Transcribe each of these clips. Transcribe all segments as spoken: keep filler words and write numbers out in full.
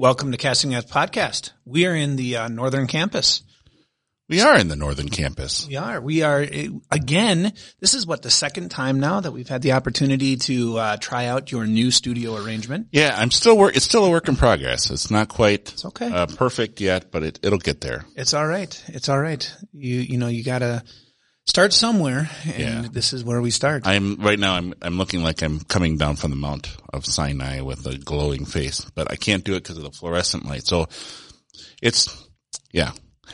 Welcome to Casting Nets Podcast. We are in the uh, Northern Campus. We are in the Northern Campus. We are. We are, again, this is what, the second time now that we've had the opportunity to uh, try out your new studio arrangement? Yeah, I'm still, wor- it's still a work in progress. It's not quite it's okay. uh, perfect yet, but it, it'll get there. It's all right. It's all right. You, you know, you gotta start somewhere, and yeah. This is where we start. I'm right now. I'm I'm looking like I'm coming down from the Mount of Sinai with a glowing face, but I can't do it because of the fluorescent light. So it's yeah,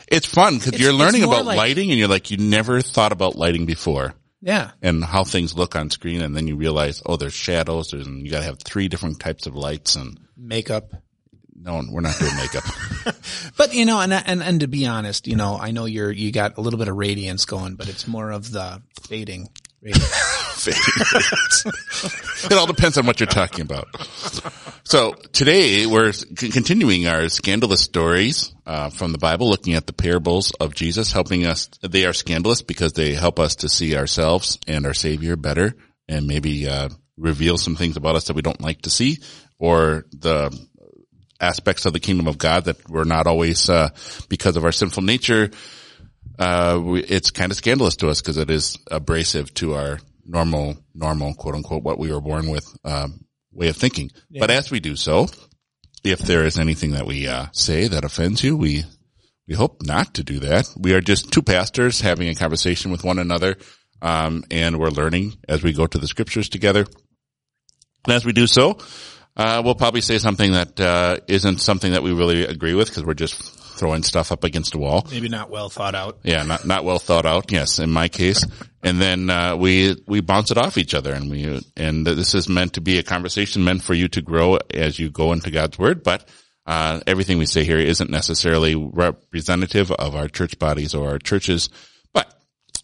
it's fun because you're learning about like, lighting, and you're like you never thought about lighting before. Yeah, and how things look on screen, and then you realize oh, there's shadows, there's, and you got to have three different types of lights and makeup. No, we're not doing makeup. But you know, and and and to be honest, you know, I know you're you got a little bit of radiance going, but it's more of the fading. Fading. It all depends on what you're talking about. So today we're continuing our scandalous stories uh from the Bible, looking at the parables of Jesus, helping us. They are scandalous because they help us to see ourselves and our Savior better, and maybe uh reveal some things about us that we don't like to see, or the aspects of the kingdom of God that we're not always, uh, because of our sinful nature, uh, we, it's kind of scandalous to us because it is abrasive to our normal, normal, quote unquote, what we were born with, um, way of thinking. Yeah. But as we do so, if there is anything that we, uh, say that offends you, we, we hope not to do that. We are just two pastors having a conversation with one another, um, and we're learning as we go to the scriptures together. And as we do so, Uh, we'll probably say something that, uh, isn't something that we really agree with because we're just throwing stuff up against a wall. Maybe not well thought out. Yeah, not, not well thought out. Yes, in my case. And then, uh, we, we bounce it off each other and we, and this is meant to be a conversation meant for you to grow as you go into God's word. But, uh, everything we say here isn't necessarily representative of our church bodies or our churches. But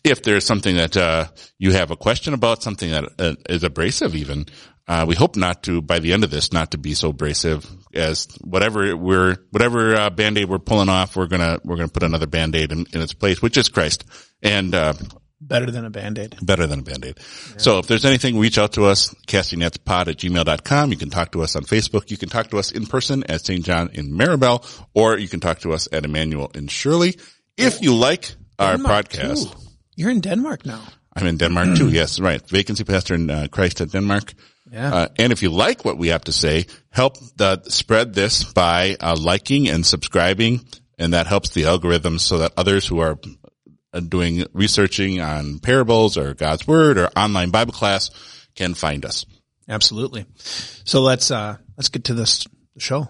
if there's something that, uh, you have a question about, something that uh, is abrasive even, Uh, we hope not to, by the end of this, not to be so abrasive as whatever we're, whatever, uh, Band-Aid we're pulling off, we're gonna, we're gonna put another Band-Aid in, in its place, which is Christ. And, uh. Better than a Band-Aid. Better than a Band-Aid. Yeah. So if there's anything, reach out to us, casting nets pod at gmail dot com. You can talk to us on Facebook. You can talk to us in person at Saint John in Maribel, or you can talk to us at Emmanuel in Shirley. If you like our Denmark podcast. Too. You're in Denmark now. I'm in Denmark too. Yes, right. Vacancy pastor in uh, Christ at Denmark. Yeah. Uh, and if you like what we have to say, help the, spread this by uh, liking and subscribing, and that helps the algorithm so that others who are doing researching on parables or God's Word or online Bible class can find us. Absolutely. So let's uh, let's get to this show.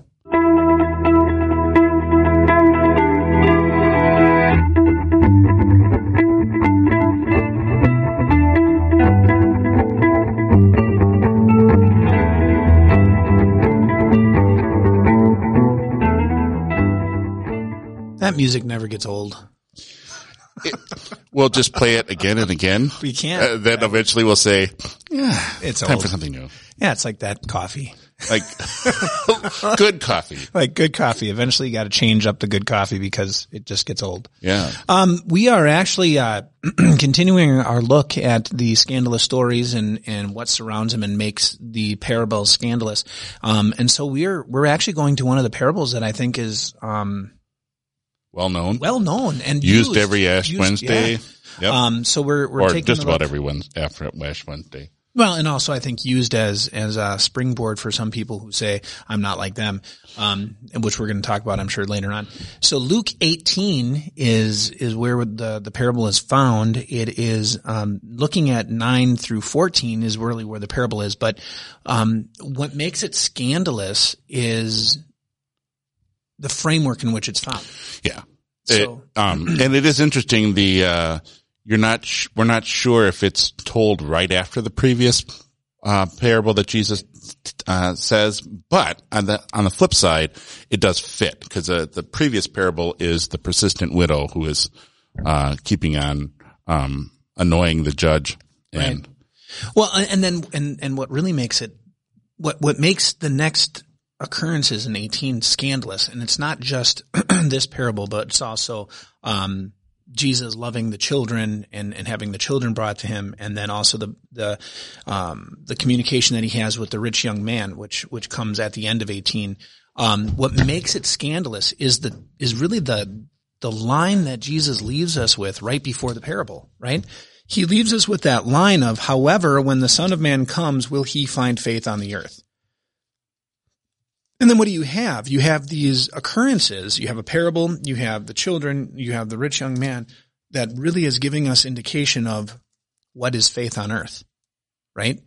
That music never gets old. It, we'll just play it again and again. We can't. Uh, then eventually we'll say, yeah, it's time old. For something new. Yeah, it's like that coffee. Like good coffee. Like good coffee. Eventually you got to change up the good coffee because it just gets old. Yeah. Um, we are actually uh, continuing our look at the scandalous stories and, and what surrounds them and makes the parables scandalous. Um, and so we're we're actually going to one of the parables that I think is um, – Well known. Well known and used. Used every Ash used, Wednesday. Yeah. Yep. Um, so we're, we're or taking just about every Wednesday after Ash Wednesday. Well, and also I think used as, as a springboard for some people who say, I'm not like them, um, which we're going to talk about, I'm sure, later on. So Luke eighteen is, is where the, the parable is found. It is, um, looking at nine through fourteen is really where the parable is. But, um, what makes it scandalous is the framework in which it's found. Yeah. So. It, um, and it is interesting. The, uh, you're not, sh- we're not sure if it's told right after the previous, uh, parable that Jesus, uh, says, but on the, on the flip side, it does fit because, uh, the previous parable is the persistent widow who is, uh, keeping on, um, annoying the judge. And, right. Well, and then, and, and what really makes it, what, what makes the next occurrences in eighteen scandalous, and it's not just this parable, but it's also um Jesus loving the children and, and having the children brought to him, and then also the the um the communication that he has with the rich young man, which which comes at the end of eighteen, Um, what makes it scandalous is the is really the the line that Jesus leaves us with right before the parable, right? He leaves us with that line of, however, when the Son of Man comes, will he find faith on the earth? And then what do you have? You have these occurrences. You have a parable. You have the children. You have the rich young man that really is giving us indication of what is faith on earth, right?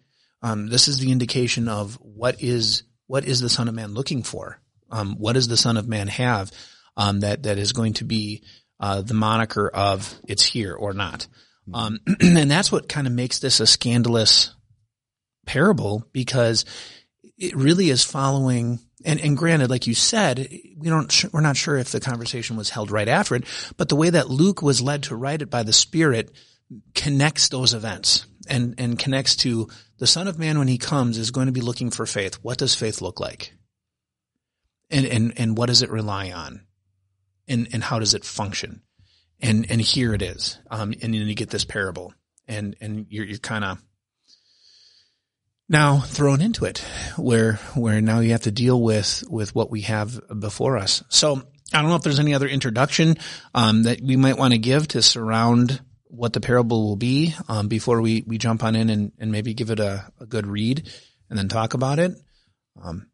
Um, this is the indication of what is what is the Son of Man looking for? Um, what does the Son of Man have um, that that is going to be uh, the moniker of it's here or not? Um, and that's what kind of makes this a scandalous parable, because it really is following. And, and granted, like you said, we don't we're not sure if the conversation was held right after it, but the way that Luke was led to write it by the Spirit connects those events. And, and connects to the Son of Man when he comes is going to be looking for faith. What does faith look like? And, and, and what does it rely on? And, and how does it function? And, and here it is. Um, and then you get this parable and, and you're, you're kind of now thrown into it where, where now you have to deal with, with what we have before us. So I don't know if there's any other introduction, um, that we might want to give to surround what the parable will be um, before we, we jump on in and, and maybe give it a, a good read and then talk about it. Um,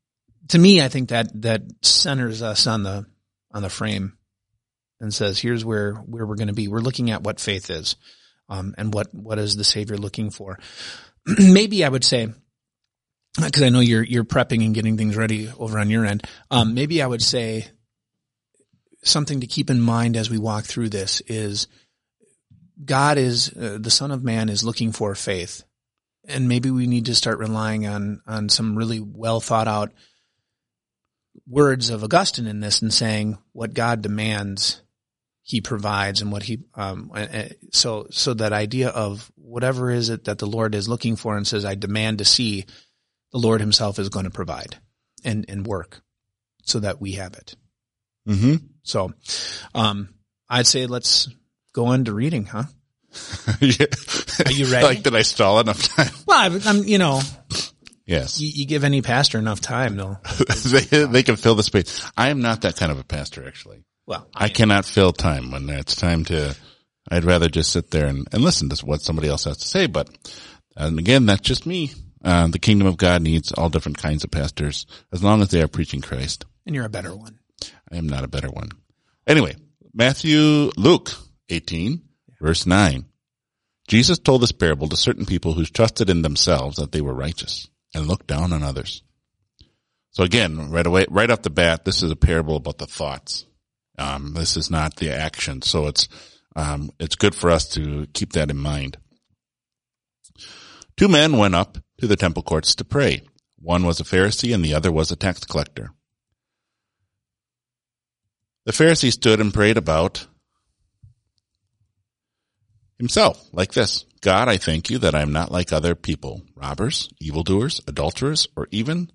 to me, I think that that centers us on the on the frame and says, here's where, where we're going to be. We're looking at what faith is um, and what, what is the Savior looking for. Maybe I would say, because I know you're you're prepping and getting things ready over on your end, um, maybe I would say something to keep in mind as we walk through this is – God is, uh, the Son of Man is looking for faith. And maybe we need to start relying on, on some really well thought out words of Augustine in this and saying what God demands, he provides and what he, um, so, so that idea of whatever is it that the Lord is looking for and says, I demand to see, the Lord himself is going to provide and, and work so that we have it. Mm-hmm. So, um, I'd say let's, go into reading, huh? Yeah. Are you ready? Like, did I stall enough time? Well, I'm, you know. Yes. You, you give any pastor enough time, though. they, they can fill the space. I am not that kind of a pastor, actually. Well, I, I cannot fill time when it's time to. I'd rather just sit there and, and listen to what somebody else has to say. But, and again, that's just me. Uh, the kingdom of God needs all different kinds of pastors, as long as they are preaching Christ. And you're a better one. I am not a better one. Anyway, Matthew, Luke. eighteen, verse nine. Jesus told this parable to certain people who trusted in themselves that they were righteous and looked down on others. So again, right away, right off the bat, this is a parable about the thoughts. Um, this is not the action. So it's, um, it's good for us to keep that in mind. Two men went up to the temple courts to pray. One was a Pharisee and the other was a tax collector. The Pharisee stood and prayed about himself, like this: God, I thank you that I am not like other people, robbers, evildoers, adulterers, or even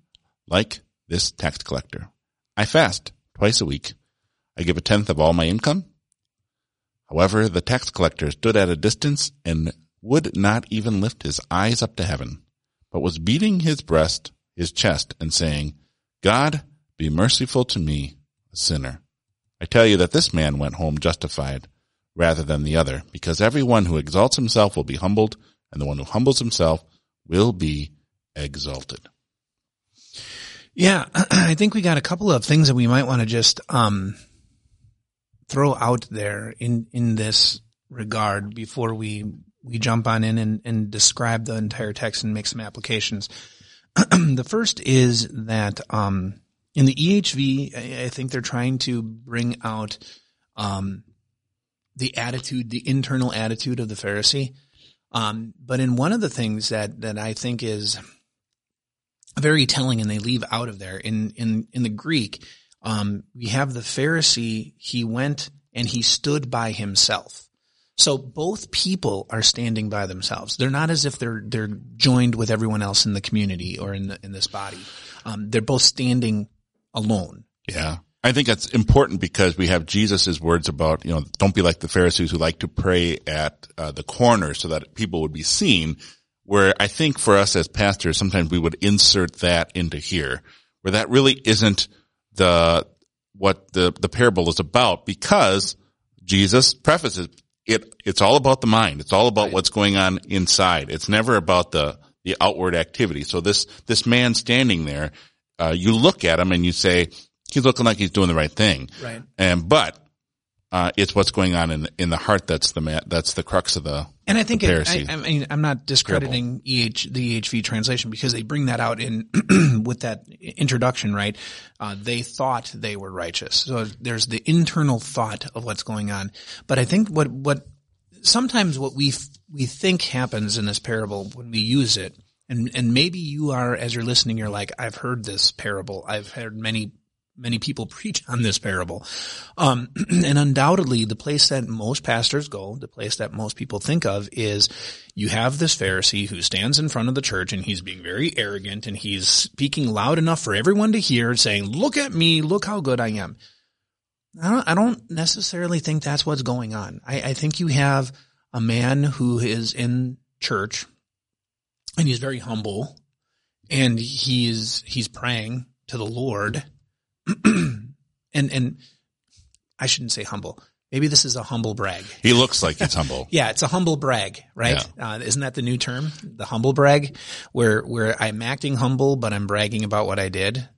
like this tax collector. I fast twice a week. I give a tenth of all my income. However, the tax collector stood at a distance and would not even lift his eyes up to heaven, but was beating his breast, his chest, and saying, God, be merciful to me, a sinner. I tell you that this man went home justified rather than the other, because everyone who exalts himself will be humbled, and the one who humbles himself will be exalted. Yeah, I think we got a couple of things that we might want to just um, throw out there in, in this regard before we, we jump on in and, and describe the entire text and make some applications. The first is that um, in the E H V, I think they're trying to bring out um, – the attitude, the internal attitude of the Pharisee. Um, but in one of the things that, that I think is very telling and they leave out of there in, in, in the Greek, um, we have the Pharisee, he went and he stood by himself. So both people are standing by themselves. They're not as if they're, they're joined with everyone else in the community or in the, in this body. Um, they're both standing alone. Yeah. I think that's important because we have Jesus's words about, you know, don't be like the Pharisees who like to pray at uh, the corner so that people would be seen, where I think for us as pastors, sometimes we would insert that into here, where that really isn't the what the, the parable is about, because Jesus prefaces it. It's all about the mind. It's all about right. what's going on inside. It's never about the, the outward activity. So this, this man standing there, uh, you look at him and you say, he's looking like he's doing the right thing. Right. And, but, uh, it's what's going on in, in the heart. That's the, ma- that's the crux of the, and I think, it, I, I mean, I'm not discrediting E H, the E H V translation, because they bring that out in, with that introduction, right? Uh, they thought they were righteous. So there's the internal thought of what's going on. But I think what, what, sometimes what we, we think happens in this parable when we use it, and, and maybe you are, as you're listening, you're like, I've heard this parable. I've heard many Many people preach on this parable. Um, and undoubtedly, the place that most pastors go, the place that most people think of, is you have this Pharisee who stands in front of the church, and he's being very arrogant, and he's speaking loud enough for everyone to hear, saying, look at me, look how good I am. I don't, I don't necessarily think that's what's going on. I, I think you have a man who is in church, and he's very humble, and he's he's praying to the Lord. and and I shouldn't say humble. Maybe this is a humble brag. He looks like it's humble. Yeah, it's a humble brag, right? Yeah. Uh, isn't that the new term, the humble brag, where where I'm acting humble, but I'm bragging about what I did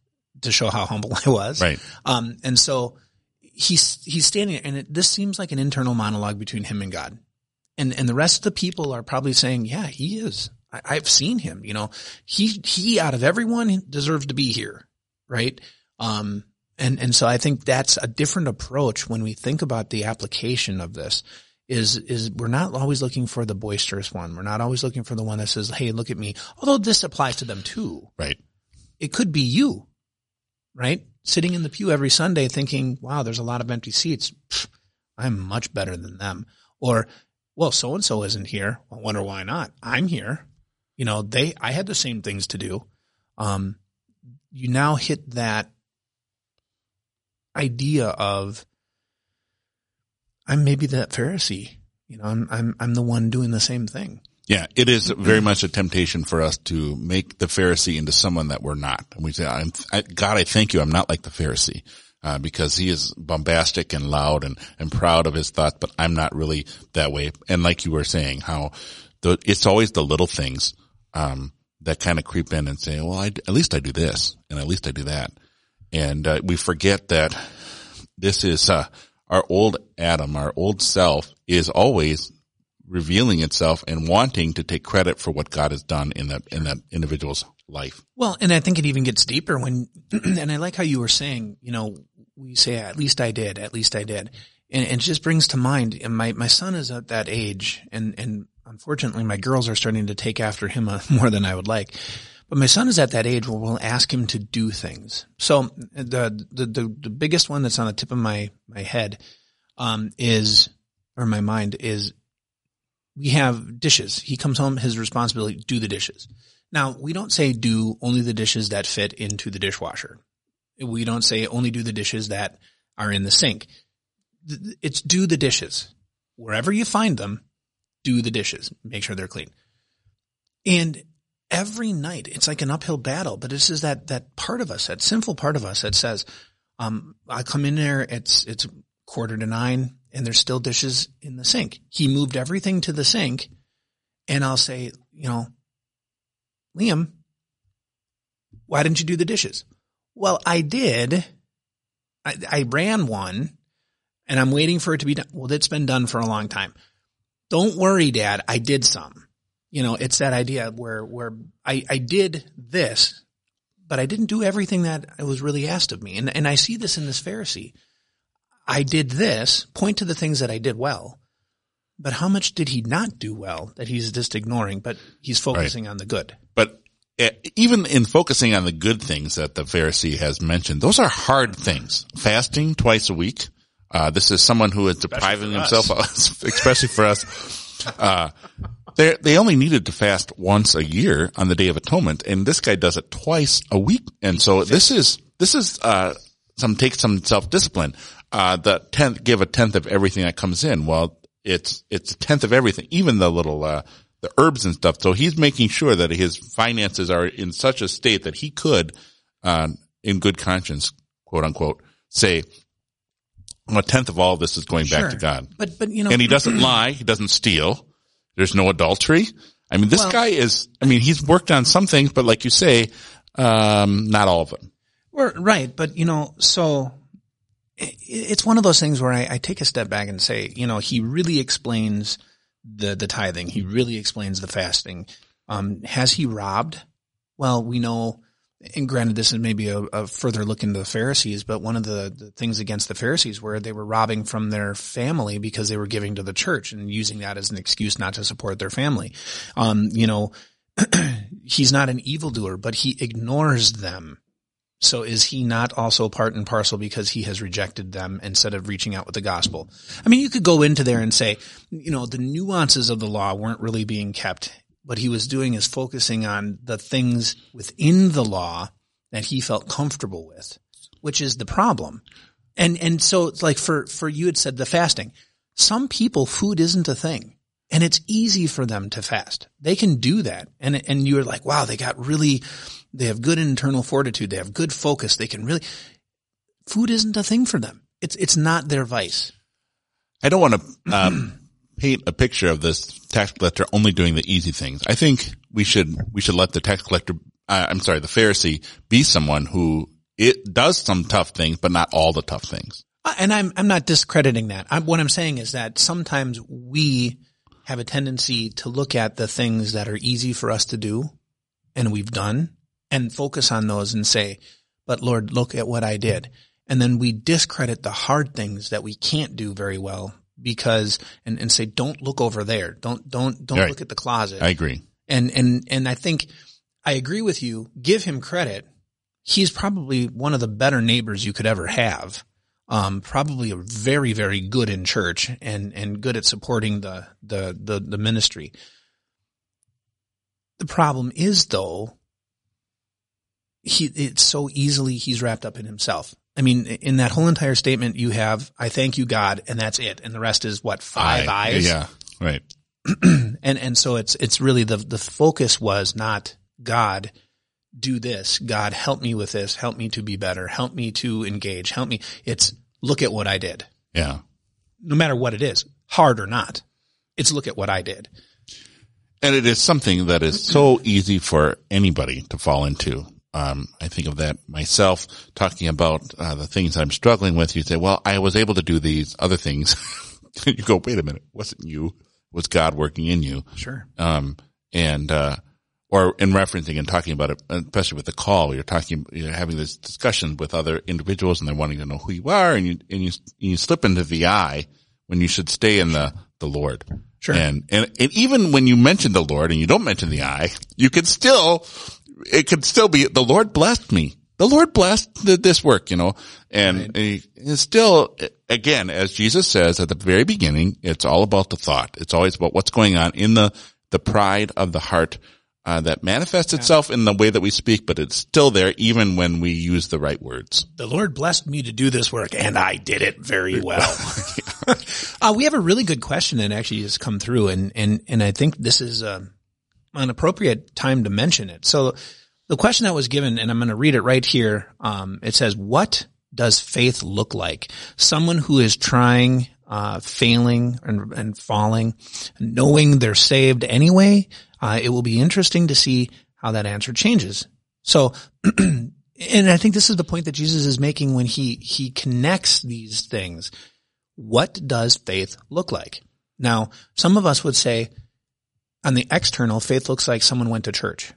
to show how humble I was. Right. Um, and so he's he's standing there, and it, this seems like an internal monologue between him and God, and and the rest of the people are probably saying, "Yeah, he is. I, I've seen him. You know, he he out of everyone deserves to be here, right?" Um, and, and so I think that's a different approach when we think about the application of this is, is we're not always looking for the boisterous one. We're not always looking for the one that says, hey, look at me. Although this applies to them too. Right. It could be you, right? Sitting in the pew every Sunday thinking, wow, there's a lot of empty seats. Pfft, I'm much better than them. Or, well, so-and-so isn't here. I wonder why not. I'm here. You know, they, I had the same things to do. Um, you now hit that idea of I'm maybe that Pharisee, you know, I'm, I'm, I'm the one doing the same thing. Yeah. It is very much a temptation for us to make the Pharisee into someone that we're not. And we say, I'm, I, God, I thank you. I'm not like the Pharisee, uh, because he is bombastic and loud and, and proud of his thoughts, but I'm not really that way. And like you were saying, how the, it's always the little things, um, that kind of creep in and say, well, I, at least I do this and at least I do that. And uh, we forget that this is uh, our old Adam, our old self is always revealing itself and wanting to take credit for what God has done in that in that individual's life. Well, and I think it even gets deeper when – and I like how you were saying, you know, we say, at least I did, at least I did. And, and it just brings to mind, and my, my son is at that age, and, and unfortunately my girls are starting to take after him more than I would like. But my son is at that age where we'll ask him to do things. So the the the, the biggest one that's on the tip of my my head um, is or my mind is we have dishes. He comes home, his responsibility, do the dishes. Now, we don't say do only the dishes that fit into the dishwasher. We don't say only do the dishes that are in the sink. It's do the dishes. Wherever you find them, do the dishes. Make sure they're clean. And every night, it's like an uphill battle, but this is that, that part of us, that sinful part of us that says, um, I come in there, it's, it's quarter to nine and there's still dishes in the sink. He moved everything to the sink and I'll say, you know, Liam, why didn't you do the dishes? Well, I did. I, I ran one and I'm waiting for it to be done. Well, it's been done for a long time. Don't worry, Dad. I did some. You know, it's that idea where, where I, I did this, but I didn't do everything that was really asked of me. And, and I see this in this Pharisee. I did this, point to the things that I did well, but how much did he not do well that he's just ignoring, but he's focusing right. on the good. But even in focusing on the good things that the Pharisee has mentioned, those are hard things. Fasting twice a week. Uh, this is someone who is depriving himself, especially for us, uh, They they only needed to fast once a year on the Day of Atonement, and this guy does it twice a week. And so this is this is uh some take some self discipline. Uh, the tenth give a tenth of everything that comes in. Well, it's it's a tenth of everything, even the little uh the herbs and stuff. So he's making sure that his finances are in such a state that he could, uh, in good conscience, quote unquote, say a tenth of all this is going sure. back to God. But, but, you know, and he doesn't lie. He doesn't steal. There's no adultery. I mean, this well, guy is, I mean, he's worked on some things, but like you say, um, not all of them. We're, right. But, you know, so it, it's one of those things where I, I take a step back and say, you know, he really explains the, the tithing. He really explains the fasting. Um, has he robbed? Well, we know, and granted, this is maybe a, a further look into the Pharisees, but one of the, the things against the Pharisees were they were robbing from their family because they were giving to the church and using that as an excuse not to support their family. Um, you know, he's not an evildoer, but he ignores them. So is he not also part and parcel because he has rejected them instead of reaching out with the gospel? I mean, you could go into there and say, you know, the nuances of the law weren't really being kept. What he was doing is focusing on the things within the law that he felt comfortable with, which is the problem. And, and so it's like for, for you had said the fasting, some people food isn't a thing and it's easy for them to fast. They can do that. And, and you're like, wow, they got really, they have good internal fortitude. They have good focus. They can really, food isn't a thing for them. It's, it's not their vice. I don't want to, um, paint a picture of this tax collector only doing the easy things. I think we should, we should let the tax collector, uh, I'm sorry, the Pharisee be someone who it does some tough things, but not all the tough things. And I'm, I'm not discrediting that. I'm, what I'm saying is that sometimes we have a tendency to look at the things that are easy for us to do and we've done and focus on those and say, but Lord, look at what I did. And then we discredit the hard things that we can't do very well. Because and, and say, don't look over there. Don't don't don't right. look at the closet. I agree. And and and I think I agree with you. Give him credit. He's probably one of the better neighbors you could ever have. Um, probably a very very good in church and and good at supporting the the the, the ministry. The problem is though, he it's so easily he's wrapped up in himself. I mean, in that whole entire statement you have, I thank you, God, and that's it. And the rest is what, five I, eyes? Yeah, right. and and so it's it's really the the focus was not God, do this. God, help me with this. Help me to be better. Help me to engage. Help me. It's look at what I did. Yeah. No matter what it is, hard or not, it's look at what I did. And it is something that is so easy for anybody to fall into. Um, I think of that myself talking about uh, the things I'm struggling with. You say, well, I was able to do these other things. You go, wait a minute. Wasn't you? Was God working in you? Sure. Um, and, uh, or in referencing and talking about it, especially with the call, you're talking, you're having this discussion with other individuals and they're wanting to know who you are and you, and you, you slip into the I when you should stay in the, the Lord. Sure. And, and, and even when you mention the Lord and you don't mention the I, you can still, it could still be the Lord blessed me. The Lord blessed the, this work, you know, and, right. and it's still, again, as Jesus says at the very beginning, it's all about the thought. It's always about what's going on in the, the pride of the heart uh, that manifests itself yeah. in the way that we speak, but it's still there even when we use the right words. The Lord blessed me to do this work and I did it very well. uh, we have a really good question that actually has come through and, and, and I think this is, um, an appropriate time to mention it. So the question that was given, and I'm going to read it right here. Um, it says, what does faith look like? Someone who is trying, uh, failing and, and falling, knowing they're saved anyway. Uh, it will be interesting to see how that answer changes. So, and I think this is the point that Jesus is making when he, he connects these things. What does faith look like? Now, some of us would say, on the external, faith looks like someone went to church,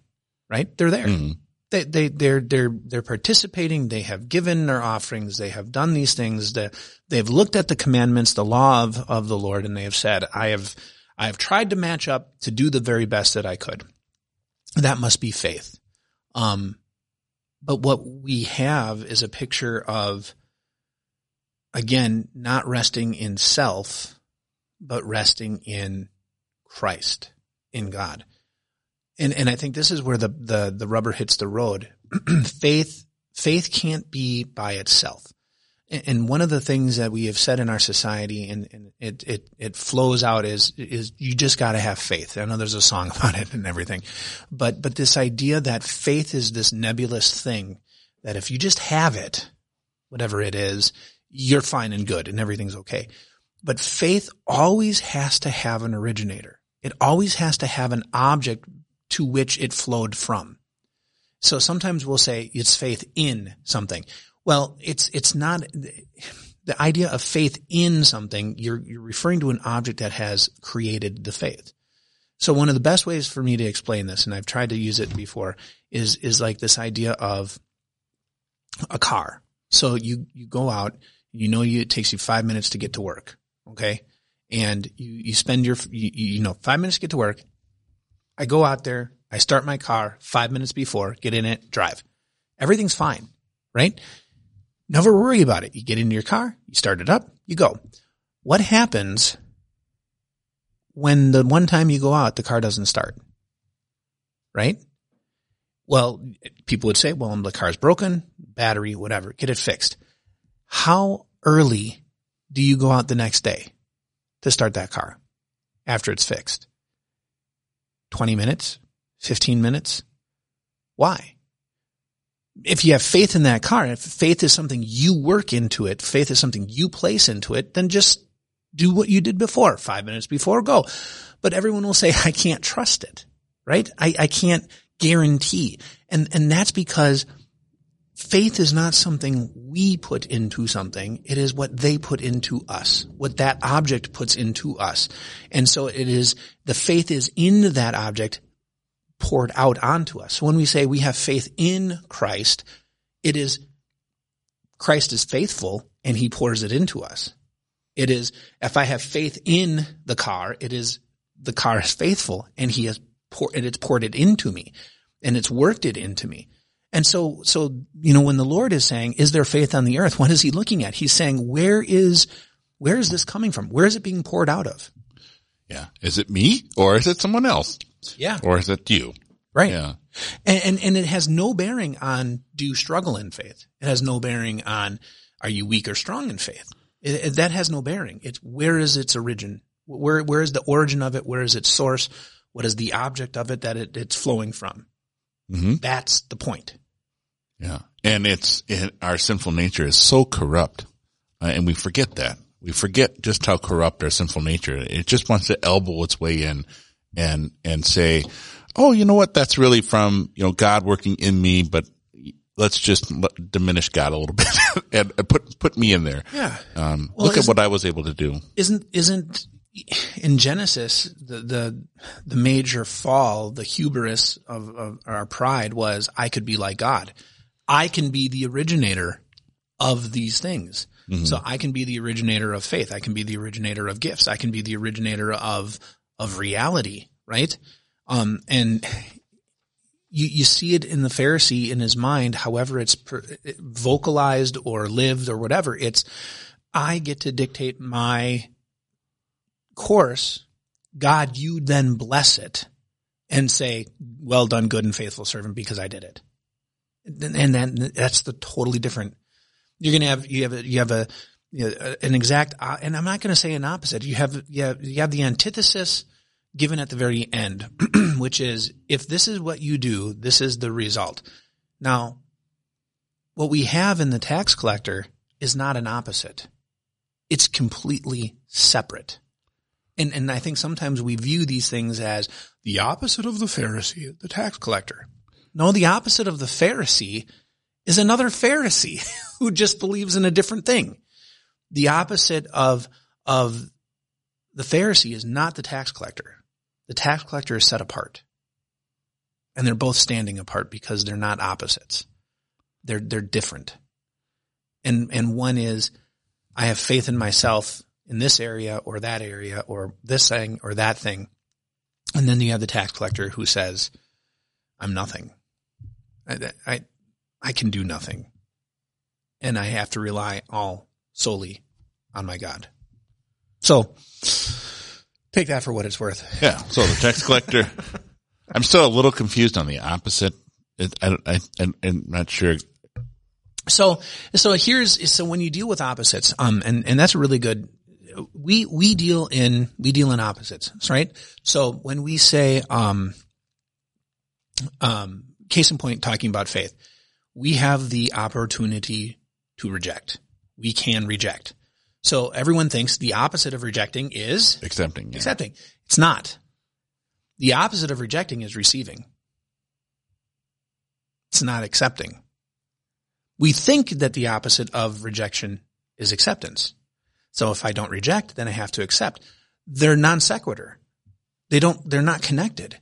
right? They're there. Mm-hmm. They, they, they're, they're, they're participating. They have given their offerings. They have done these things. That they've looked at the commandments, the law of, of the Lord, and they have said, I have, I have tried to match up to do the very best that I could. That must be faith. Um, but what we have is a picture of, again, not resting in self, but resting in Christ. In God. And, and I think this is where the, the, the rubber hits the road. faith, faith can't be by itself. And, and one of the things that we have said in our society and, and it, it, it flows out is, is you just gotta have faith. I know there's a song about it and everything, but, but this idea that faith is this nebulous thing that if you just have it, whatever it is, you're fine and good and everything's okay. But faith always has to have an originator. It always has to have an object to which it flowed from. So sometimes we'll say it's faith in something. Well, it's, it's not the idea of faith in something. You're, you're referring to an object that has created the faith. So one of the best ways for me to explain this, and I've tried to use it before, is, is like this idea of a car. So you, you go out, you know, you, it takes you five minutes to get to work. Okay. And you, you spend your, you, you know, five minutes to get to work. I go out there, I start my car five minutes before, get in it, drive. Everything's fine, right? Never worry about it. You get into your car, you start it up, you go. What happens when the one time you go out, the car doesn't start, right? Well, people would say, well, the car's broken, battery, whatever, get it fixed. How early do you go out the next day to start that car after it's fixed? twenty minutes, fifteen minutes. Why? If you have faith in that car, if faith is something you work into it, faith is something you place into it, then just do what you did before. Five minutes before, go. But everyone will say, I can't trust it, right? I, I can't guarantee. And, and that's because faith is not something we put into something. It is what they put into us, what that object puts into us. And so it is, the faith is in that object poured out onto us. So when we say we have faith in Christ, it is Christ is faithful and he pours it into us. It is, if I have faith in the car, it is the car is faithful and he has poured, and it's poured it into me and it's worked it into me. And so, so, you know, when the Lord is saying, is there faith on the earth? What is he looking at? He's saying, where is, where is this coming from? Where is it being poured out of? Yeah. Is it me or is it someone else? Yeah. Or is it you? Right. Yeah. And, and, and it has no bearing on, do you struggle in faith? It has no bearing on, are you weak or strong in faith? It, it, that has no bearing. It's where is its origin? Where, where is the origin of it? Where is its source? What is the object of it that it, it's flowing from? Mm-hmm. That's the point. Yeah. And it's, it, our sinful nature is so corrupt, uh, and we forget that. We forget just how corrupt our sinful nature is. It just wants to elbow its way in and, and say, oh, you know what? That's really from, you know, God working in me, but let's just let, diminish God a little bit and, and put, put me in there. Yeah. Um, well, look at what I was able to do. Isn't, isn't in Genesis, the, the, the major fall, the hubris of, of our pride was, I could be like God. I can be the originator of these things. Mm-hmm. So I can be the originator of faith. I can be the originator of gifts. I can be the originator of, of reality, right? Um, and you, you see it in the Pharisee in his mind, however it's per, vocalized or lived or whatever. It's, I get to dictate my course. God, you then bless it and say, well done, good and faithful servant, because I did it. And then that's the totally different. You're going to have, you have, a, you have a, you know, an exact, and I'm not going to say an opposite. You have, you have, you have the antithesis given at the very end, which is, if this is what you do, this is the result. Now, what we have in the tax collector is not an opposite. It's completely separate. And, and I think sometimes we view these things as the opposite of the Pharisee, the tax collector. No, the opposite of the Pharisee is another Pharisee who just believes in a different thing. The opposite of, of the Pharisee is not the tax collector. The tax collector is set apart. And they're both standing apart because they're not opposites. They're, they're different. And, and one is, I have faith in myself in this area or that area or this thing or that thing. And then you have the tax collector who says, I'm nothing. I, I, I can do nothing. And I have to rely all solely on my God. So take that for what it's worth. Yeah. So the tax collector, I'm still a little confused on the opposite. It, I, I, I, I'm not sure. So, so here's, so when you deal with opposites, um, and, and that's really good. We, we deal in, we deal in opposites, right? So when we say, um, um, case in point, talking about faith, we have the opportunity to reject. We can reject. So everyone thinks the opposite of rejecting is accepting. Yeah. Accepting. It's not. The opposite of rejecting is receiving. It's not accepting. We think that the opposite of rejection is acceptance. So if I don't reject, then I have to accept. They're non sequitur. They don't, they're not connected.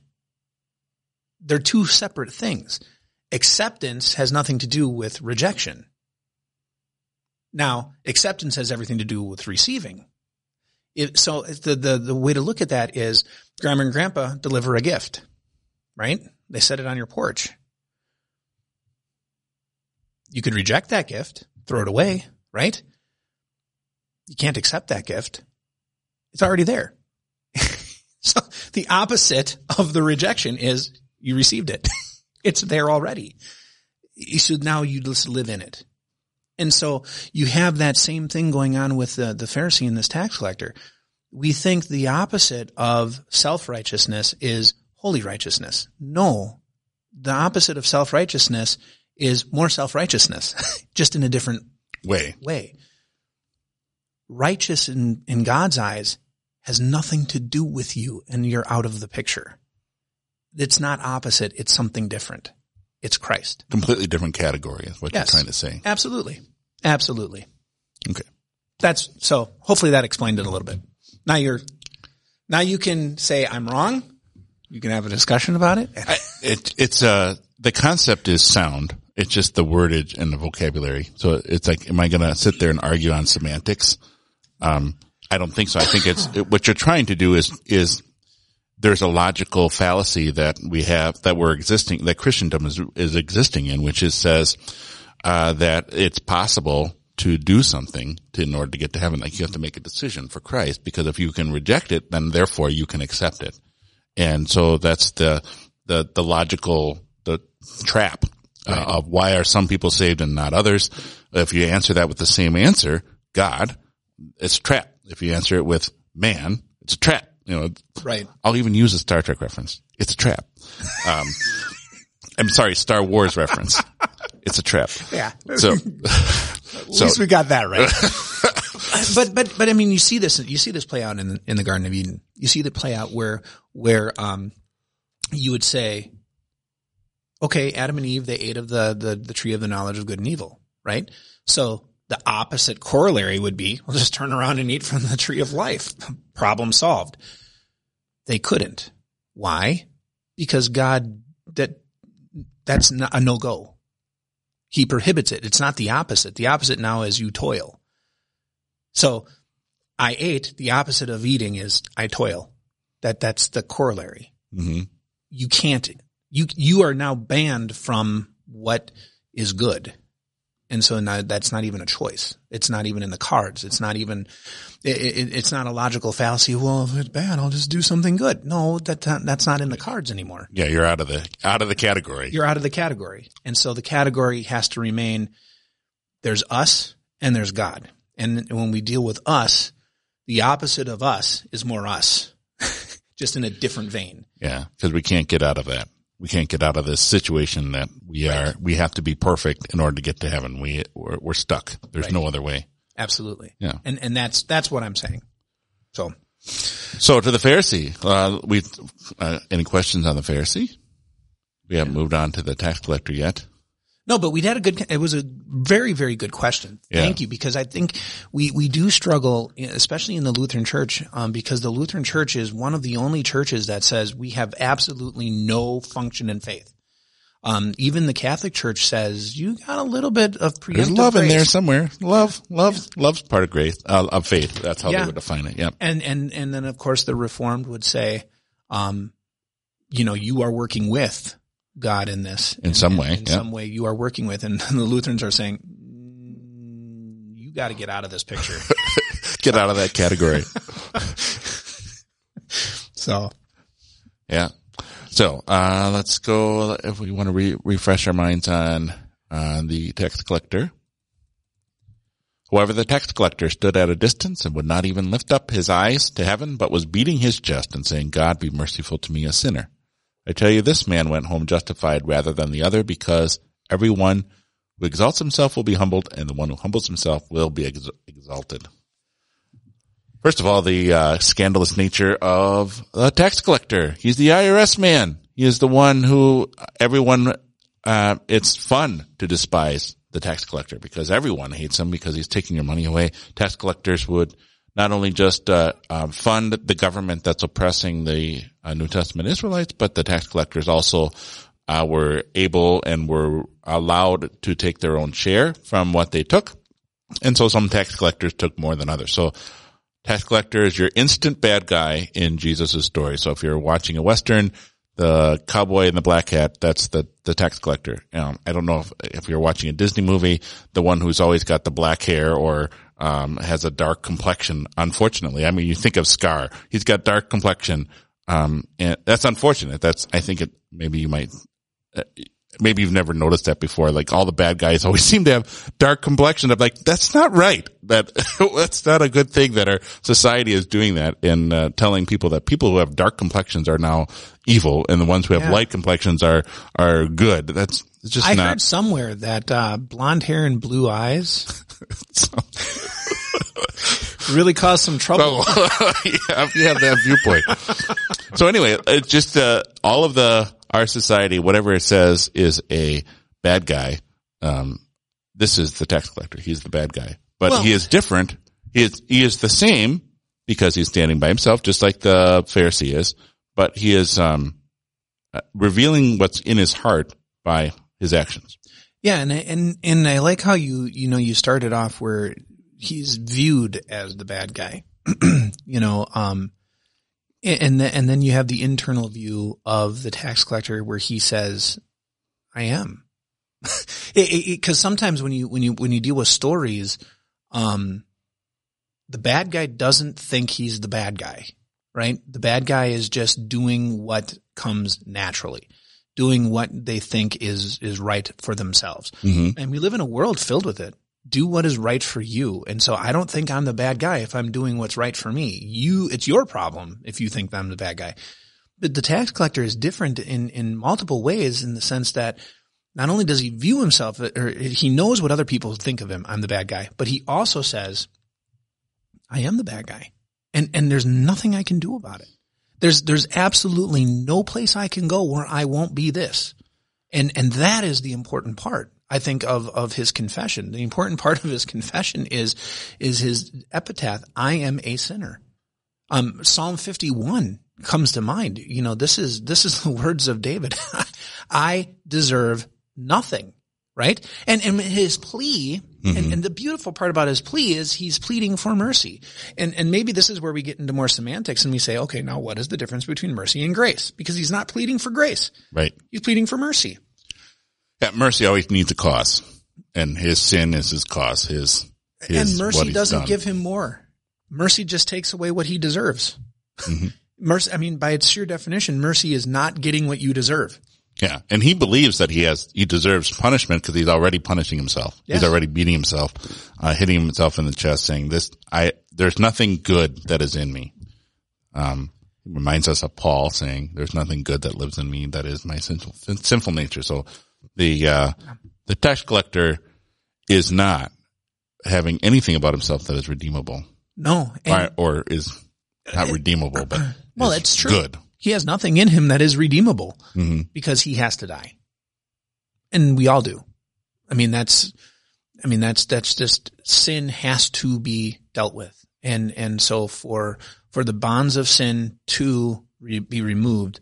They're two separate things. Acceptance has nothing to do with rejection. Now, acceptance has everything to do with receiving. It, so the, the, the way to look at that is grandma and grandpa deliver a gift, right? They set it on your porch. You could reject that gift, throw it away, right? You can't accept that gift. It's already there. So the opposite of the rejection is you received it. It's there already. So now you just live in it. And so you have that same thing going on with the, the Pharisee and this tax collector. We think the opposite of self-righteousness is holy righteousness. No, the opposite of self-righteousness is more self-righteousness, just in a different way. way. Righteous in, in God's eyes has nothing to do with you, and you're out of the picture. It's not opposite. It's something different. It's Christ. Completely different category is what yes, you're trying to say. Absolutely. Absolutely. Okay. That's so hopefully that explained it a little bit. Now you're now you can say I'm wrong. You can have a discussion about it. I, it it's uh the concept is sound. It's just the wordage and the vocabulary. So it's like am I going to sit there and argue on semantics? Um I don't think so. I think it's it, what you're trying to do is is there's a logical fallacy that we have that we're existing, that Christendom is, is existing in, which is says, uh, that it's possible to do something to, in order to get to heaven. Like you have to make a decision for Christ, because if you can reject it, then therefore you can accept it. And so that's the, the, the logical, the trap uh, right. of why are some people saved and not others? If you answer that with the same answer, God, it's a trap. If you answer it with man, it's a trap. You know, right. I'll even use a Star Trek reference. It's a trap. Um, I'm sorry, Star Wars reference. It's a trap. Yeah. So, at least so. we got that right. but but but I mean, you see this you see this play out in in the Garden of Eden. You see the play out where where um you would say, okay, Adam and Eve, they ate of the the the tree of the knowledge of good and evil, right? So the opposite corollary would be, we'll just turn around and eat from the tree of life. Problem solved. They couldn't. Why? Because God, that that's not a no-go. He prohibits it. It's not the opposite. The opposite now is you toil. So I ate. The opposite of eating is I toil. That that's the corollary. Mm-hmm. You can't. You you are now banned from what is good. And so now that's not even a choice. It's not even in the cards. It's not even, it, it, it's not a logical fallacy. Well, if it's bad, I'll just do something good. No, that that's not in the cards anymore. Yeah, you're out of the out of the category. You're out of the category. And so the category has to remain, there's us and there's God. And when we deal with us, the opposite of us is more us, just in a different vein. Yeah, because we can't get out of that. We can't get out of this situation that we are. Right. We have to be perfect in order to get to heaven. We we're, we're stuck. There's right. no other way. Absolutely. Yeah. And and that's that's what I'm saying. So, so to the Pharisee, uh, we uh, any questions on the Pharisee? We haven't yeah. moved on to the tax collector yet. No, but we had a good. It was a very very good question. Yeah. Thank you, because I think we we do struggle, especially in the Lutheran Church, um, because the Lutheran Church is one of the only churches that says we have absolutely no function in faith. Um, even the Catholic Church says you got a little bit of preemptive There's love grace. in there somewhere. Love, love, yeah. love's part of grace uh, of faith. That's how yeah. they would define it. Yeah, and and and then of course the Reformed would say, um, you know, you are working with God in this. In and, some way. In yeah. some way you are working with. And the Lutherans are saying, you got to get out of this picture. Get out of that category. So. Yeah. So uh, let's go, if we want to re- refresh our minds on uh, the tax collector. However, the tax collector stood at a distance and would not even lift up his eyes to heaven, but was beating his chest and saying, God, be merciful to me, a sinner. I tell you, this man went home justified rather than the other, because everyone who exalts himself will be humbled, and the one who humbles himself will be ex- exalted. First of all, the uh, scandalous nature of the tax collector. He's the I R S man. He is the one who everyone, uh, it's fun to despise the tax collector because everyone hates him because he's taking your money away. Tax collectors would not only just uh, uh, fund the government that's oppressing the uh, New Testament Israelites, but the tax collectors also uh, were able and were allowed to take their own share from what they took. And so some tax collectors took more than others. So tax collector is your instant bad guy in Jesus' story. So if you're watching a Western, the cowboy in the black hat, that's the, the tax collector. Um, I don't know if, if you're watching a Disney movie, the one who's always got the black hair or, um, has a dark complexion, unfortunately. I mean, you think of Scar. He's got dark complexion. Um, and that's unfortunate. That's, I think it, maybe you might, uh, maybe you've never noticed that before. Like all the bad guys always seem to have dark complexion. I'm like, that's not right. That that's not a good thing that our society is doing that and uh, telling people that people who have dark complexions are now evil and the ones who have yeah. light complexions are are good. That's just. I not... heard somewhere that uh, blonde hair and blue eyes really caused some trouble. So, yeah, if you have that viewpoint. So anyway, it's just uh, all of the. Our society, whatever it says, is a bad guy. Um, this is the tax collector. He's the bad guy. But well, he is different. He is, he is the same because he's standing by himself, just like the Pharisee is. But he is um, uh, revealing what's in his heart by his actions. Yeah, and I, and and I like how you you know you started off where he's viewed as the bad guy. you know. Um, And the, and then you have the internal view of the tax collector where he says, I am. it, it, it, 'cause sometimes when you, when you, when you deal with stories, um, the bad guy doesn't think he's the bad guy, right? The bad guy is just doing what comes naturally, doing what they think is, is right for themselves. Mm-hmm. And we live in a world filled with it. Do what is right for you. And so I don't think I'm the bad guy if I'm doing what's right for me. You, it's your problem if you think I'm the bad guy. But the tax collector is different in, in multiple ways in the sense that not only does he view himself or he knows what other people think of him, I'm the bad guy, but he also says, I am the bad guy and, and there's nothing I can do about it. There's, there's absolutely no place I can go where I won't be this. And, and that is the important part. I think of, of his confession. The important part of his confession is, is his epitaph. I am a sinner. Um, Psalm fifty-one comes to mind. You know, this is, this is the words of David. I deserve nothing, right? And, and his plea, mm-hmm. and, and the beautiful part about his plea is he's pleading for mercy. And, and maybe this is where we get into more semantics and we say, okay, now what is the difference between mercy and grace? Because he's not pleading for grace. Right. He's pleading for mercy. Yeah, mercy always needs a cause, and his sin is his cause. His, his and mercy what he's doesn't done. Give him more. Mercy just takes away what he deserves. Mm-hmm. Mercy, I mean, by its sheer definition, mercy is not getting what you deserve. Yeah, and he believes that he has he deserves punishment because he's already punishing himself. Yes. He's already beating himself, uh, hitting himself in the chest, saying, "This, I there's nothing good that is in me." Um. Reminds us of Paul saying, "There's nothing good that lives in me that is my sinful sinful nature." So. The uh, the tax collector is not having anything about himself that is redeemable. No. Or, or is not it, redeemable, but well, it's true. Good. He has nothing in him that is redeemable mm-hmm. because he has to die. And we all do. I mean, that's, I mean, that's, that's just sin has to be dealt with. And, and so for, for the bonds of sin to re- be removed,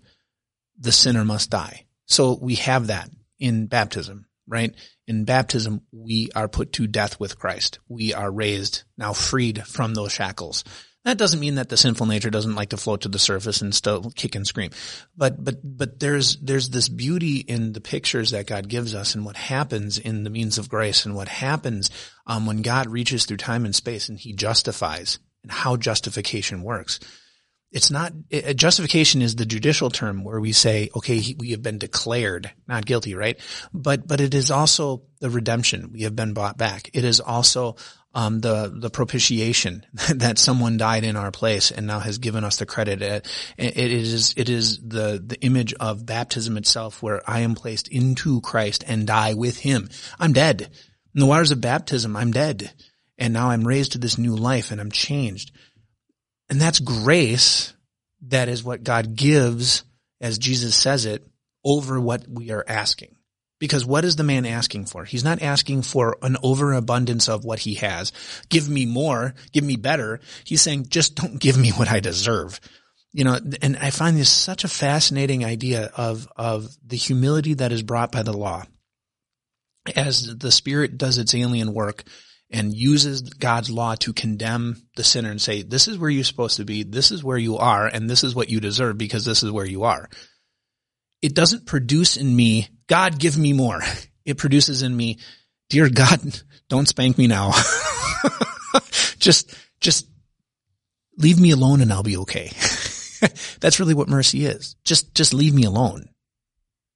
the sinner must die. So we have that. In baptism, right? In baptism, we are put to death with Christ. We are raised, now freed from those shackles. That doesn't mean that the sinful nature doesn't like to float to the surface and still kick and scream. But, but, but there's, there's this beauty in the pictures that God gives us and what happens in the means of grace and what happens, um, when God reaches through time and space and he justifies and how justification works. It's not it, justification is the judicial term where we say, okay, he, we have been declared not guilty, right? But but it is also the redemption. We have been bought back. It is also um the the propitiation that someone died in our place and now has given us the credit. It, it is it is the the image of baptism itself, where I am placed into Christ and die with him. I'm dead. In the waters of baptism, I'm dead. And now I'm raised to this new life and I'm changed. And that's grace. That is what God gives, as Jesus says it, over what we are asking. Because what is the man asking for? He's not asking for an overabundance of what he has. Give me more. Give me better. He's saying, just don't give me what I deserve. You know, and I find this such a fascinating idea of, of the humility that is brought by the law. As the Spirit does its alien work and uses God's law to condemn the sinner and say, this is where you're supposed to be, this is where you are, and this is what you deserve because this is where you are. It doesn't produce in me, God, give me more. It produces in me, dear God, don't spank me now. just, just leave me alone and I'll be okay. That's really what mercy is. Just, just leave me alone.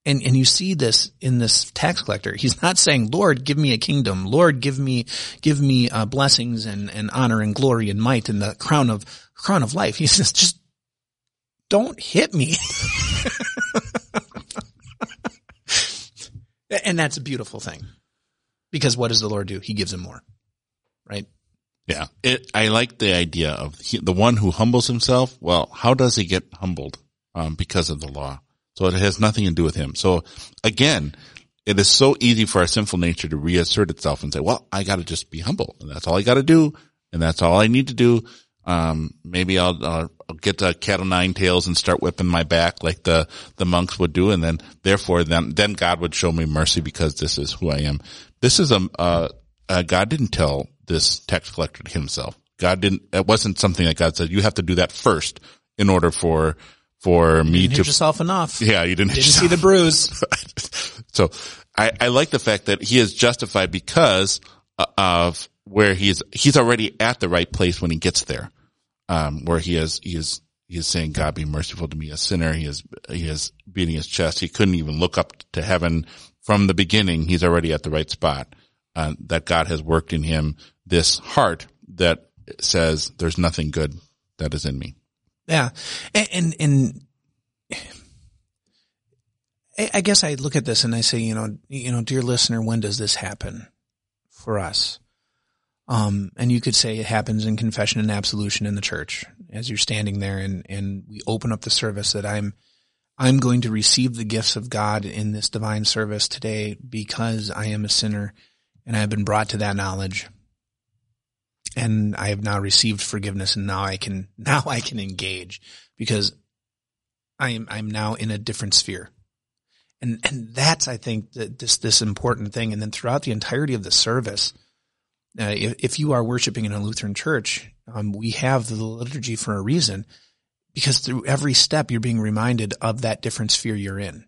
And and you see this in this tax collector. He's not saying, Lord, give me a kingdom. Lord, give me give me uh, blessings and, and honor and glory and might and the crown of crown of life. He says, just don't hit me. And that's a beautiful thing. Because what does the Lord do? He gives him more. Right? Yeah. It, I like the idea of he, the one who humbles himself. Well, how does he get humbled? Um, because of the law. So it has nothing to do with him. So again, it is so easy for our sinful nature to reassert itself and say, well, I got to just be humble, and that's all I got to do, and that's all I need to do. Um, maybe I'll, I'll, I'll get the cat o' nine tails and start whipping my back like the, the monks would do. And then therefore then, then God would show me mercy because this is who I am. This is a, uh, uh, God didn't tell this tax collector himself. God didn't, it wasn't something that God said, you have to do that first in order for, For me didn't to hit yourself enough. Yeah, you didn't, didn't see the bruise. So I, I like the fact that he is justified because of where he is. He's already at the right place when he gets there, um, where he is. He is. He is saying, "God, be merciful to me, a sinner." He is. He is beating his chest. He couldn't even look up to heaven from the beginning. He's already at the right spot. Uh, that God has worked in him this heart that says, "There's nothing good that is in me." Yeah. And, and, and I guess I look at this and I say, you know, you know, dear listener, when does this happen for us? Um, and you could say it happens in confession and absolution in the church as you're standing there and, and we open up the service that I'm, I'm going to receive the gifts of God in this divine service today because I am a sinner and I have been brought to that knowledge. And I have now received forgiveness, and now I can now I can engage because I am I'm now in a different sphere, and and that's I think that this this important thing. And then throughout the entirety of the service, uh, if, if you are worshiping in a Lutheran church, um, we have the liturgy for a reason, because through every step you're being reminded of that different sphere you're in.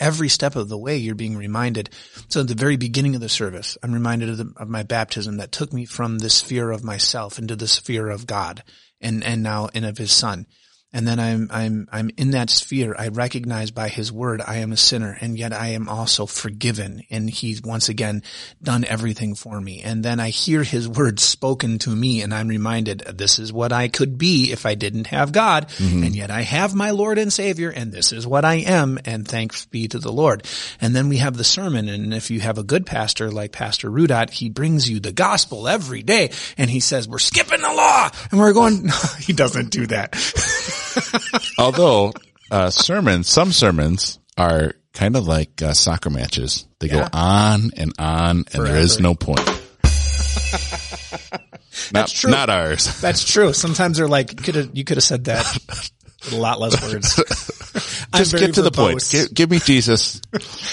Every step of the way you're being reminded. So at the very beginning of the service, I'm reminded of, the, of my baptism that took me from the sphere of myself into the sphere of God and, and now and of his son. And then I'm, I'm, I'm in that sphere. I recognize by his word, I am a sinner and yet I am also forgiven. And he's once again done everything for me. And then I hear his word spoken to me and I'm reminded this is what I could be if I didn't have God. Mm-hmm. And yet I have my Lord and Savior and this is what I am. And thanks be to the Lord. And then we have the sermon. And if you have a good pastor like Pastor Rudot, he brings you the gospel every day. And he says, we're skipping the law and we're going, no, he doesn't do that. Although uh, sermons, some sermons are kind of like uh, soccer matches. They yeah. go on and on, and forever. There is no point. That's not, true. Not ours. That's true. Sometimes they're like, could have, you could have said that with a lot less words. Just get to verbose. The point. Give, give me Jesus.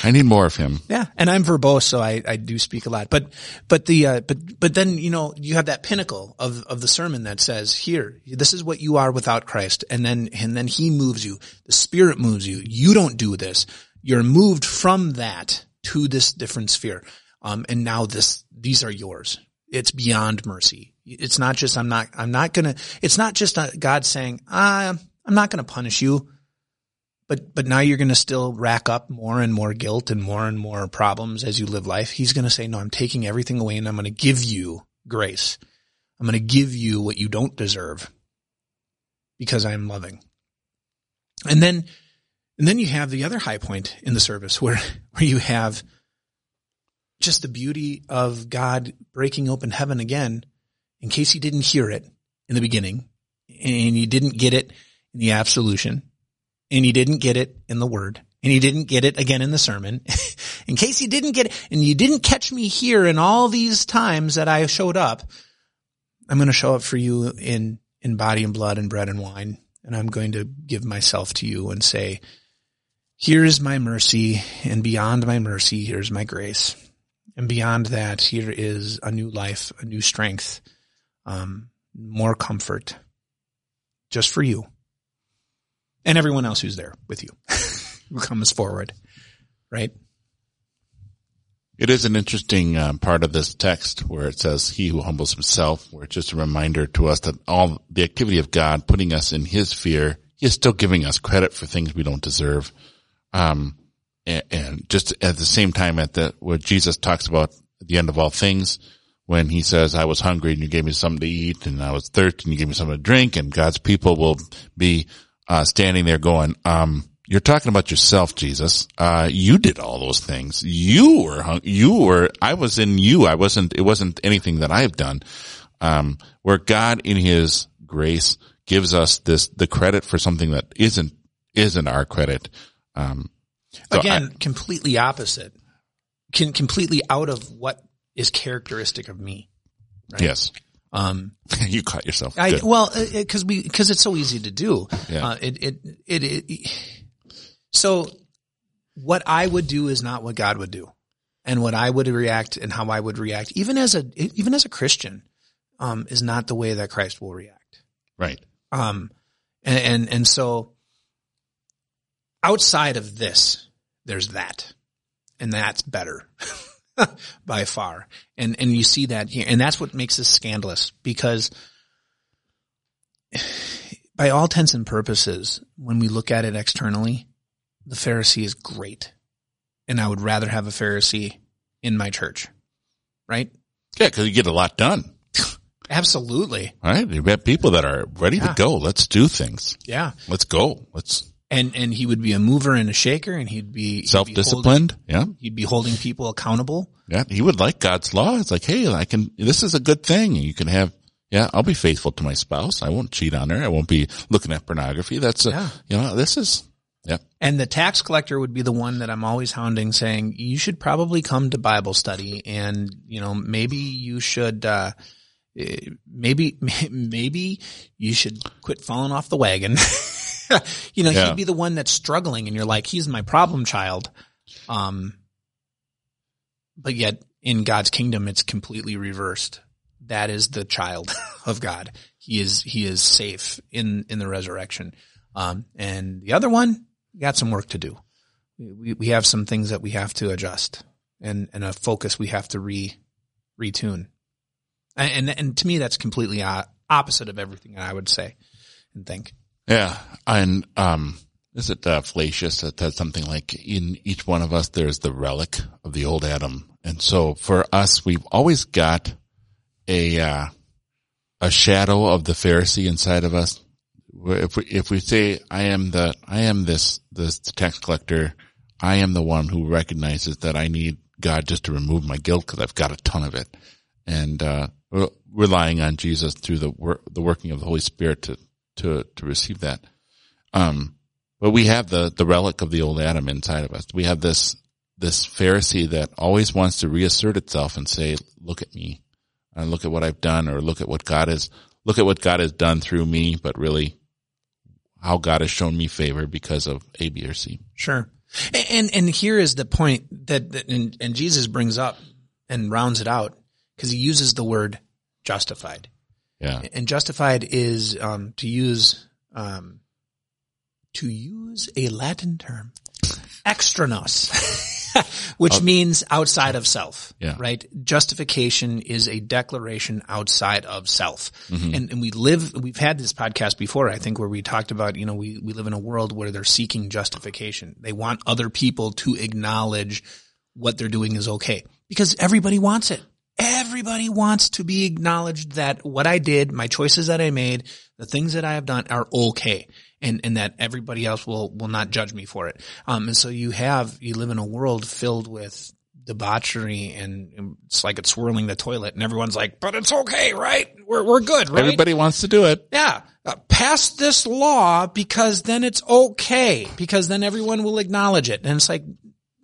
I need more of him. Yeah, and I'm verbose, so I, I do speak a lot. But but the uh, but but then you know you have that pinnacle of of the sermon that says, here, this is what you are without Christ, and then and then he moves you. The Spirit moves you. You don't do this. You're moved from that to this different sphere, um, and now this these are yours. It's beyond mercy. It's not just, I'm not, I'm not going to, it's not just God saying, ah, I'm not going to punish you, but, but now you're going to still rack up more and more guilt and more and more problems as you live life. He's going to say, no, I'm taking everything away and I'm going to give you grace. I'm going to give you what you don't deserve because I am loving. And then, and then you have the other high point in the service where, where you have just the beauty of God breaking open heaven again, in case you didn't hear it in the beginning and you didn't get it in the absolution and you didn't get it in the word and you didn't get it again in the sermon, in case you didn't get it and you didn't catch me here in all these times that I showed up, I'm going to show up for you in, in body and blood and bread and wine. And I'm going to give myself to you and say, here's my mercy, and beyond my mercy, here's my grace. And beyond that, here is a new life, a new strength, um, more comfort just for you and everyone else who's there with you who comes forward, right? It is an interesting um, part of this text where it says he who humbles himself, where it's just a reminder to us that all the activity of God putting us in his fear, he is still giving us credit for things we don't deserve. Um, and, and just at the same time at the, what Jesus talks about at the end of all things, when he says, I was hungry and you gave me something to eat, and I was thirsty and you gave me something to drink, and God's people will be, uh, standing there going, um, you're talking about yourself, Jesus. Uh, you did all those things. You were, hung- you were, I was in you. I wasn't, it wasn't anything that I've done. Um, where God in his grace gives us this, the credit for something that isn't, isn't our credit. Um, so again, I, completely opposite, can completely out of what is characteristic of me. Right? Yes. Um, you caught yourself. I, well, it, cause we, cause it's so easy to do. Yeah. Uh, it, it, it, it, it So what I would do is not what God would do, and what I would react and how I would react, even as a, even as a Christian, um, is not the way that Christ will react. Right. Um, and, and, and so outside of this, there's that, and that's better by far. And, and you see that here, and that's what makes this scandalous, because by all intents and purposes, when we look at it externally, the Pharisee is great, and I would rather have a Pharisee in my church, right? Yeah, because you get a lot done. Absolutely. All right, you have people that are ready yeah. to go. Let's do things. Yeah, let's go. Let's and and he would be a mover and a shaker, and he'd be self-disciplined. He'd be holding, yeah, he'd be holding people accountable. Yeah, he would like God's law. It's like, hey, I can. This is a good thing. You can have. Yeah, I'll be faithful to my spouse. I won't cheat on her. I won't be looking at pornography. That's a, yeah. you know, this is. Yep. And the tax collector would be the one that I'm always hounding, saying, you should probably come to Bible study, and, you know, maybe you should, uh, maybe, maybe you should quit falling off the wagon. you know, yeah. He'd be the one that's struggling, and you're like, he's my problem child. Um, but yet in God's kingdom, it's completely reversed. That is the child of God. He is, he is safe in, in the resurrection. Um, and the other one, got some work to do. We we have some things that we have to adjust, and, and a focus we have to re retune. And, and and to me, that's completely opposite of everything I would say and think. Yeah, and um, is it uh, Flacius that says something like, in each one of us there's the relic of the old Adam, and so for us, we've always got a uh, a shadow of the Pharisee inside of us. If we, if we say, I am the, I am this, this tax collector, I am the one who recognizes that I need God just to remove my guilt because I've got a ton of it. And, uh, re- relying on Jesus through the work, the working of the Holy Spirit to, to, to receive that. Um, but we have the, the relic of the old Adam inside of us. We have this, this Pharisee that always wants to reassert itself and say, look at me, and look at what I've done, or look at what God is, look at what God has done through me, but really, how God has shown me favor because of A, B, or C. Sure. And, and here is the point that, that and, and Jesus brings up and rounds it out, because he uses the word justified. Yeah. And justified is, um, to use, um, to use a Latin term, extranos. which uh, means outside of self, yeah. right? Justification is a declaration outside of self. Mm-hmm. And, and we live, we've had this podcast before, I think, where we talked about, you know, we, we live in a world where they're seeking justification. They want other people to acknowledge what they're doing is okay because everybody wants it. Everybody wants to be acknowledged that what I did, my choices that I made, the things that I have done are okay. And, and that everybody else will, will not judge me for it. Um, and so you have, you live in a world filled with debauchery and, and it's like it's swirling the toilet and everyone's like, but it's okay, right? We're, we're good, right? Everybody wants to do it. Yeah. Uh, pass this law because then it's okay because then everyone will acknowledge it. And it's like,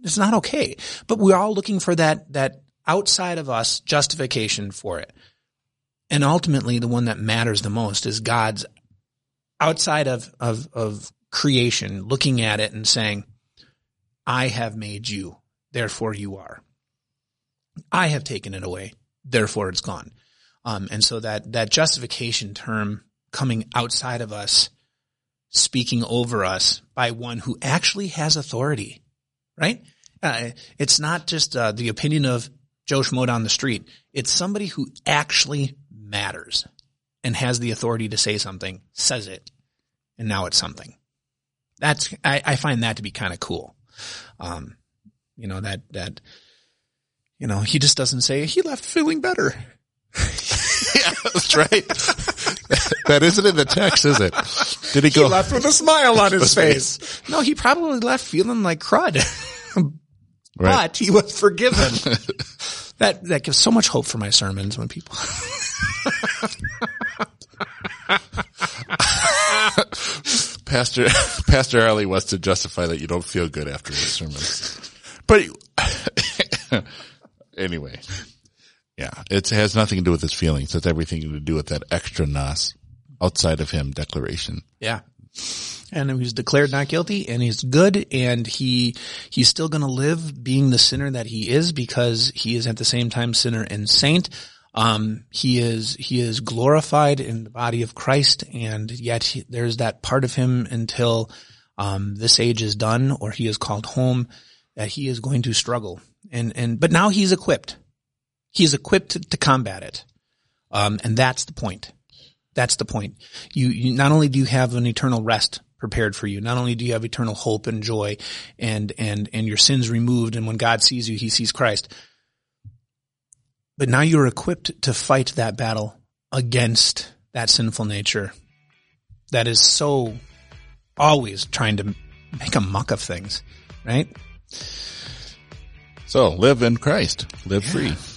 it's not okay, but we're all looking for that, that outside of us justification for it. And ultimately the one that matters the most is God's outside of, of, of creation, looking at it and saying, I have made you, therefore you are. I have taken it away, therefore it's gone. Um, and so that, that justification term coming outside of us, speaking over us by one who actually has authority, right? Uh, it's not just uh, the opinion of Joe Schmo down the street. It's somebody who actually matters and has the authority to say something, says it, and now it's something. That's I, I find that to be kind of cool. Um, you know, that that you know, he just doesn't say he left feeling better. Yeah, that's right. That isn't in the text, is it? Did he go He left with a smile on his face. face. No, he probably left feeling like crud. Right. But he was forgiven. That that gives so much hope for my sermons when people Pastor Pastor Arley wants to justify that you don't feel good after his sermons. But you, anyway. Yeah. It has nothing to do with his feelings. It's everything to do with that extra nos outside of him declaration. Yeah. And he was declared not guilty and he's good and he, he's still going to live being the sinner that he is because he is at the same time sinner and saint. Um, he is, he is glorified in the body of Christ and yet he, there's that part of him until, um, this age is done or he is called home that he is going to struggle. And, and, but now he's equipped. He's equipped to, to combat it. Um, and that's the point. That's the point. You, you, not only do you have an eternal rest prepared for you, not only do you have eternal hope and joy and, and, and your sins removed. And when God sees you, he sees Christ. But now you're equipped to fight that battle against that sinful nature that is so always trying to make a muck of things, right? So live in Christ, live yeah. free.